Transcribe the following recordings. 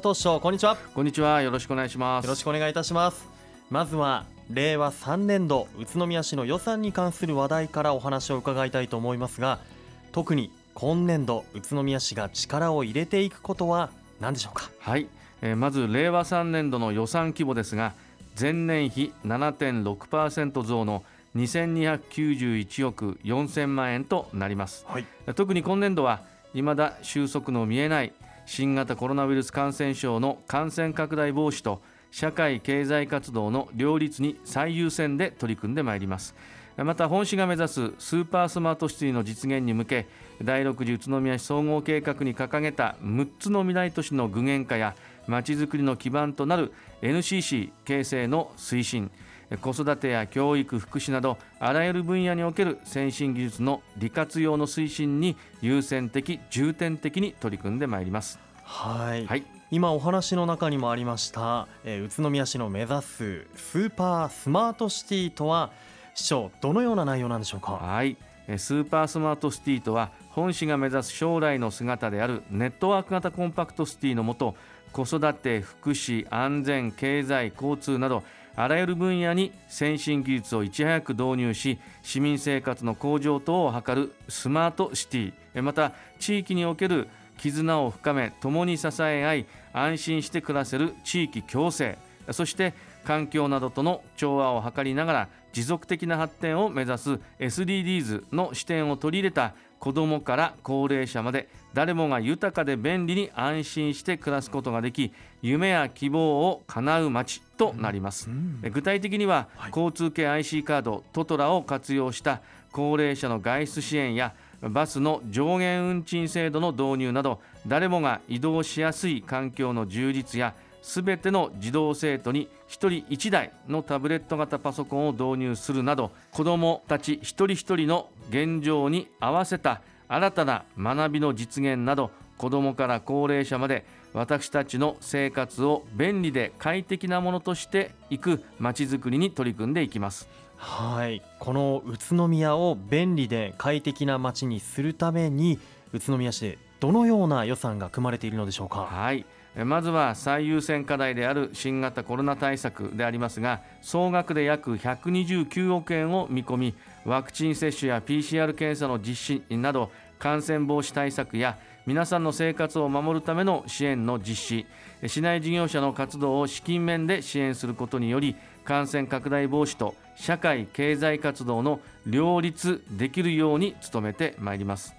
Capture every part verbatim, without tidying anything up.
佐藤市長、こんにちは。こんにちは、よろしくお願いします。よろしくお願いいたします。まずは令和さんねん度宇都宮市の予算に関する話題からお話を伺いたいと思いますが、特に今年度宇都宮市が力を入れていくことは何でしょうか。はい、えー、まず令和さんねん度の予算規模ですが、前年比 ななてんろくパーセント 増のにせんにひゃくきゅうじゅういちおくよんせんまんえんとなります、はい、特に今年度は未だ収束の見えない新型コロナウイルス感染症の感染拡大防止と社会経済活動の両立に最優先で取り組んでまいります。また本市が目指すスーパースマートシティの実現に向け、だいろく次宇都宮市総合計画に掲げたむっつの未来都市の具現化やまちづくりの基盤となる エヌシーシー 形成の推進、子育てや教育福祉などあらゆる分野における先進技術の利活用の推進に優先的重点的に取り組んでまいります。はい、はい、今お話の中にもありました、えー、宇都宮市の目指すスーパースマートシティとは、市長どのような内容なんでしょうか。はい、スーパースマートシティとは本市が目指す将来の姿であるネットワーク型コンパクトシティの下、子育て福祉安全経済交通などあらゆる分野に先進技術をいち早く導入し、市民生活の向上等を図るスマートシティ、また地域における絆を深め共に支え合い安心して暮らせる地域共生、そして環境などとの調和を図りながら持続的な発展を目指す エスディージーズ の視点を取り入れた、子どもから高齢者まで誰もが豊かで便利に安心して暮らすことができ、夢や希望を叶う街となります、うんうん、具体的には、はい、交通系 アイシー カードトトラを活用した高齢者の外出支援やバスの上限運賃制度の導入など、誰もが移動しやすい環境の充実や、すべての児童生徒にひとりいちだいのタブレット型パソコンを導入するなど、子どもたち一人一人の現状に合わせた新たな学びの実現など、子どもから高齢者まで私たちの生活を便利で快適なものとしていくまちづくりに取り組んでいきます。はい、この宇都宮を便利で快適な街にするために、宇都宮市でどのような予算が組まれているのでしょうか。はい、まずは最優先課題である新型コロナ対策でありますが、総額で約ひゃくにじゅうきゅうおくえんを見込み、ワクチン接種や ピーシーアール 検査の実施など感染防止対策や皆さんの生活を守るための支援の実施、市内事業者の活動を資金面で支援することにより、感染拡大防止と社会経済活動の両立できるように努めてまいります。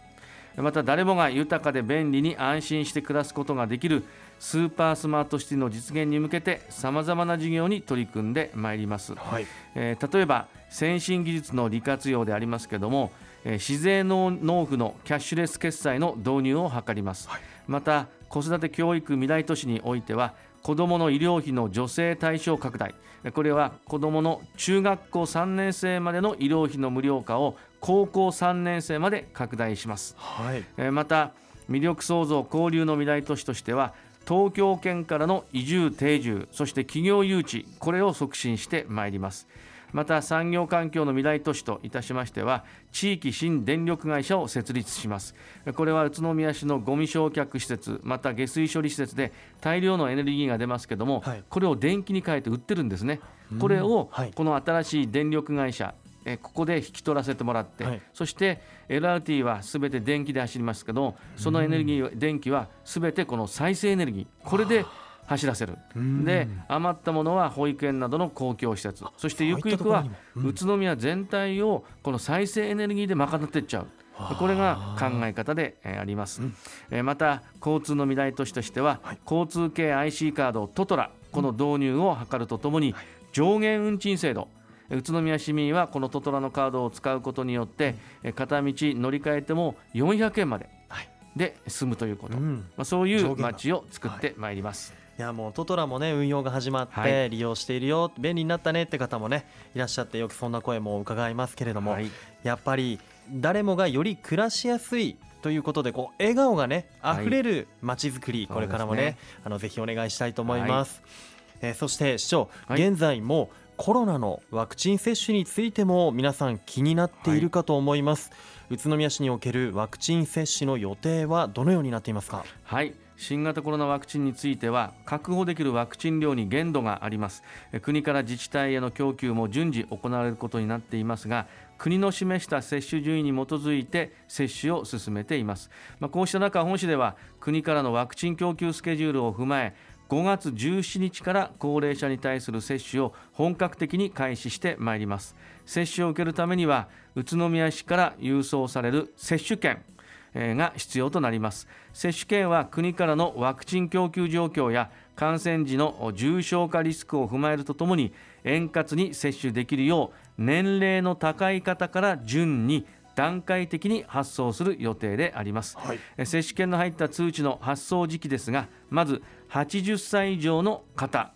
また誰もが豊かで便利に安心して暮らすことができるスーパースマートシティの実現に向けて、さまざまな事業に取り組んでまいります、はい、えー、例えば先進技術の利活用でありますけども、えー、市税納付のキャッシュレス決済の導入を図ります、はい、また子育て教育未来都市においては、子どもの医療費の助成対象拡大、これは子どもの中学校さんねん生までの医療費の無料化を高校さんねん生まで拡大します、はい、えー、また魅力創造交流の未来都市としては、東京圏からの移住定住、そして企業誘致、これを促進してまいります。また産業環境の未来都市といたしましては、地域新電力会社を設立します。これは宇都宮市のゴミ焼却施設、また下水処理施設で大量のエネルギーが出ますけども、はい、これを電気に変えて売ってるんですね。これをこの新しい電力会社、ここで引き取らせてもらって、はい、そして エルアールティー はすべて電気で走りますけど、そのエネルギー、うん、電気はすべてこの再生エネルギー、これで走らせる。で、余ったものは保育園などの公共施設、そしてゆくゆくは宇都宮全体をこの再生エネルギーで賄っていっちゃう、これが考え方であります、うん、また交通の未来都市としては、はい、交通系 アイシー カードトトラ、この導入を図るとともに、上限運賃制度、宇都宮市民はこのトトラのカードを使うことによって、片道乗り換えてもよんひゃくえんまでで済むということ、はい、まあ、そういう街を作ってまいります、はい、いや、もうトトラもね、運用が始まって利用しているよ、はい、便利になったねって方もねいらっしゃって、よくそんな声も伺いますけれども、はい、やっぱり誰もがより暮らしやすいということで、こう笑顔がね溢れる街づくり、はい、これからもね、そうですね、あのぜひお願いしたいと思います、はい、えー、そして市長、はい、現在もコロナのワクチン接種についても皆さん気になっているかと思います、はい、宇都宮市におけるワクチン接種の予定はどのようになっていますか？はい、新型コロナワクチンについては確保できるワクチン量に限度があります。国から自治体への供給も順次行われることになっていますが、国の示した接種順位に基づいて接種を進めています。まあ、こうした中、本市では国からのワクチン供給スケジュールを踏まえ、ごがつじゅうしちにちから高齢者に対する接種を本格的に開始してまいります。接種を受けるためには宇都宮市から郵送される接種券が必要となります。接種券は国からのワクチン供給状況や感染時の重症化リスクを踏まえるとともに、円滑に接種できるよう年齢の高い方から順に段階的に発送する予定であります、はい、接種券の入った通知の発送時期ですが、まずはちじゅっさい以上の方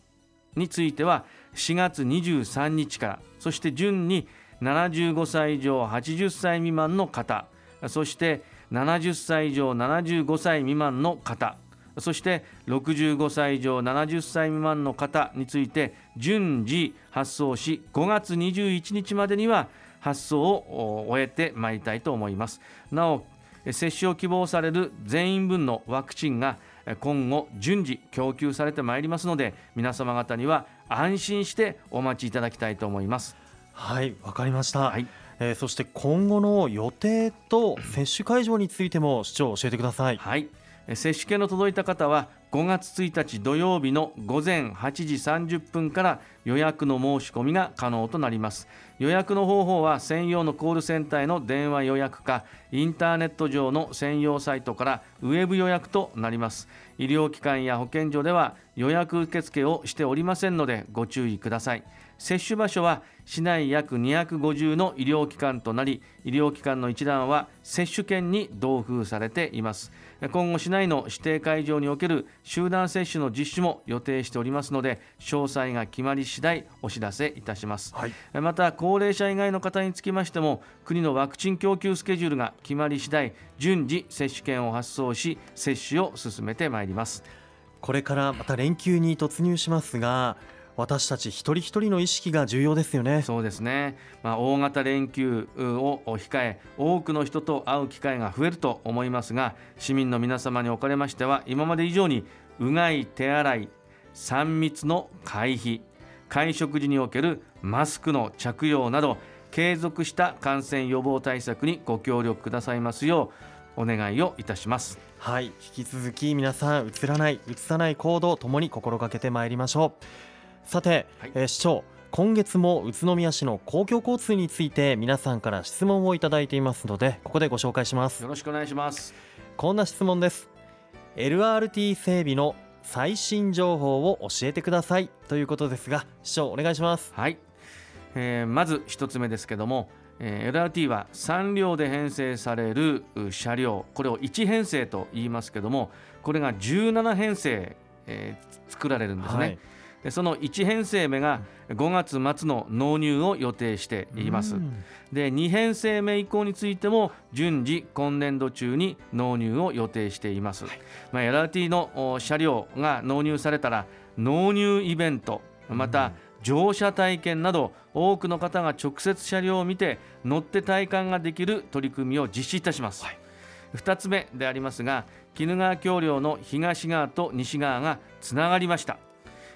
についてはしがつにじゅうさんにちから、そして順にななじゅうごさい以上はちじゅっさい未満の方、そしてななじゅっさい以上ななじゅうごさい未満の方、そしてろくじゅうごさい以上ななじゅっさい未満の方について順次発送し、ごがつにじゅういちにちまでには発送を終えてまいりたいと思います。なお、接種を希望される全員分のワクチンが今後順次供給されてまいりますので、皆様方には安心してお待ちいただきたいと思います。はい、わかりました、はい、えー、そして今後の予定と接種会場についても市長教えてください。はい、接種券の届いた方はごがつついたち土曜日のごぜんはちじさんじゅっぷんから予約の申し込みが可能となります。予約の方法は専用のコールセンターへの電話予約か、インターネット上の専用サイトからウェブ予約となります。医療機関や保健所では予約受付をしておりませんのでご注意ください。接種場所は市内約にひゃくごじゅうの医療機関となり、医療機関の一覧は接種券に同封されています。今後市内の指定会場における集団接種の実施も予定しておりますので、詳細が決まり次第お知らせいたします、はい、また高齢者以外の方につきましても、国のワクチン供給スケジュールが決まり次第順次接種券を発送し、接種を進めてまいります。これからまた連休に突入しますが、私たち一人一人の意識が重要ですよね。そうですね、まあ、大型連休を控え、多くの人と会う機会が増えると思いますが、市民の皆様におかれましては、今まで以上にうがい、手洗い、さん密の回避、会食時におけるマスクの着用など、継続した感染予防対策にご協力くださいますようお願いをいたします。はい、引き続き皆さん、うつらない、うつさない行動ともに心がけてまいりましょう。さて、はい、えー、市長、今月も宇都宮市の公共交通について皆さんから質問をいただいていますので、ここでご紹介します。よろしくお願いします。こんな質問です。 エルアールティー 整備の最新情報を教えてくださいということですが、市長お願いします。はい、えー、まず一つ目ですけども、えー、エルアールティー はさん両で編成される車両、これをいち編成と言いますけども、これがじゅうななへんせい、えー、作られるんですね、はい、そのいち編成目がごがつ末の納入を予定しています。で、に編成目以降についても順次今年度中に納入を予定しています、はい、まあ、エルアールティー の車両が納入されたら納入イベント、また乗車体験など、多くの方が直接車両を見て乗って体感ができる取り組みを実施いたします、はい、ふたつめでありますが、鬼怒川橋梁の東側と西側がつながりました。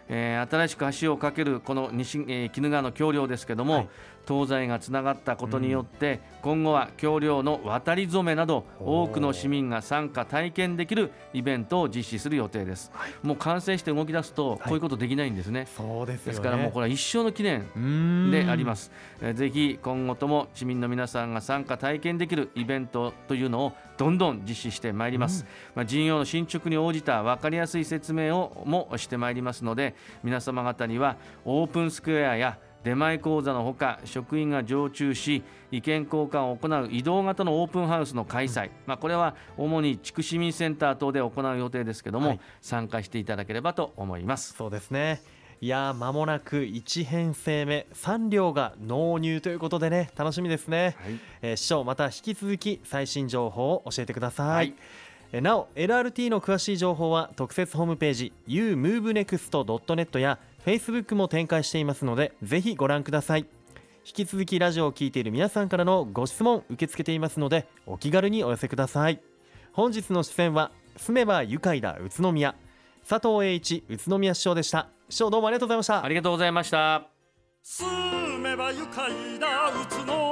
えー、新しく橋を架けるこの西、えー、鬼怒川の橋梁ですけども、はい、東西がつながったことによって、うん、今後は橋梁の渡り初めなど多くの市民が参加体験できるイベントを実施する予定です、はい、もう完成して動き出すと、はい、こういうことできないんですね。そうですよね。ですからもうこれは一生の記念であります。えー、ぜひ今後とも市民の皆さんが参加体験できるイベントというのをどんどん実施してまいります、うん、まあ、陣容の進捗に応じた分かりやすい説明をもしてまいりますので、皆様方にはオープンスクエアや出前講座のほか、職員が常駐し意見交換を行う移動型のオープンハウスの開催、うん、まあ、これは主に地区市民センター等で行う予定ですけども、はい、参加していただければと思います。そうですね。いや、間もなくいち編成目さん両が納入ということでね、楽しみですね、はい、えー、市長、また引き続き最新情報を教えてください、はい、なお エルアールティー の詳しい情報は特設ホームページ ユー ムーブ ネクスト ドット ネット や Facebook も展開していますので、ぜひご覧ください。引き続きラジオを聴いている皆さんからのご質問受け付けていますので、お気軽にお寄せください。本日の出演は住めば愉快だ宇都宮、佐藤栄一宇都宮市長でした。市長、どうもありがとうございました。ありがとうございました。住めば愉快だ宇都宮。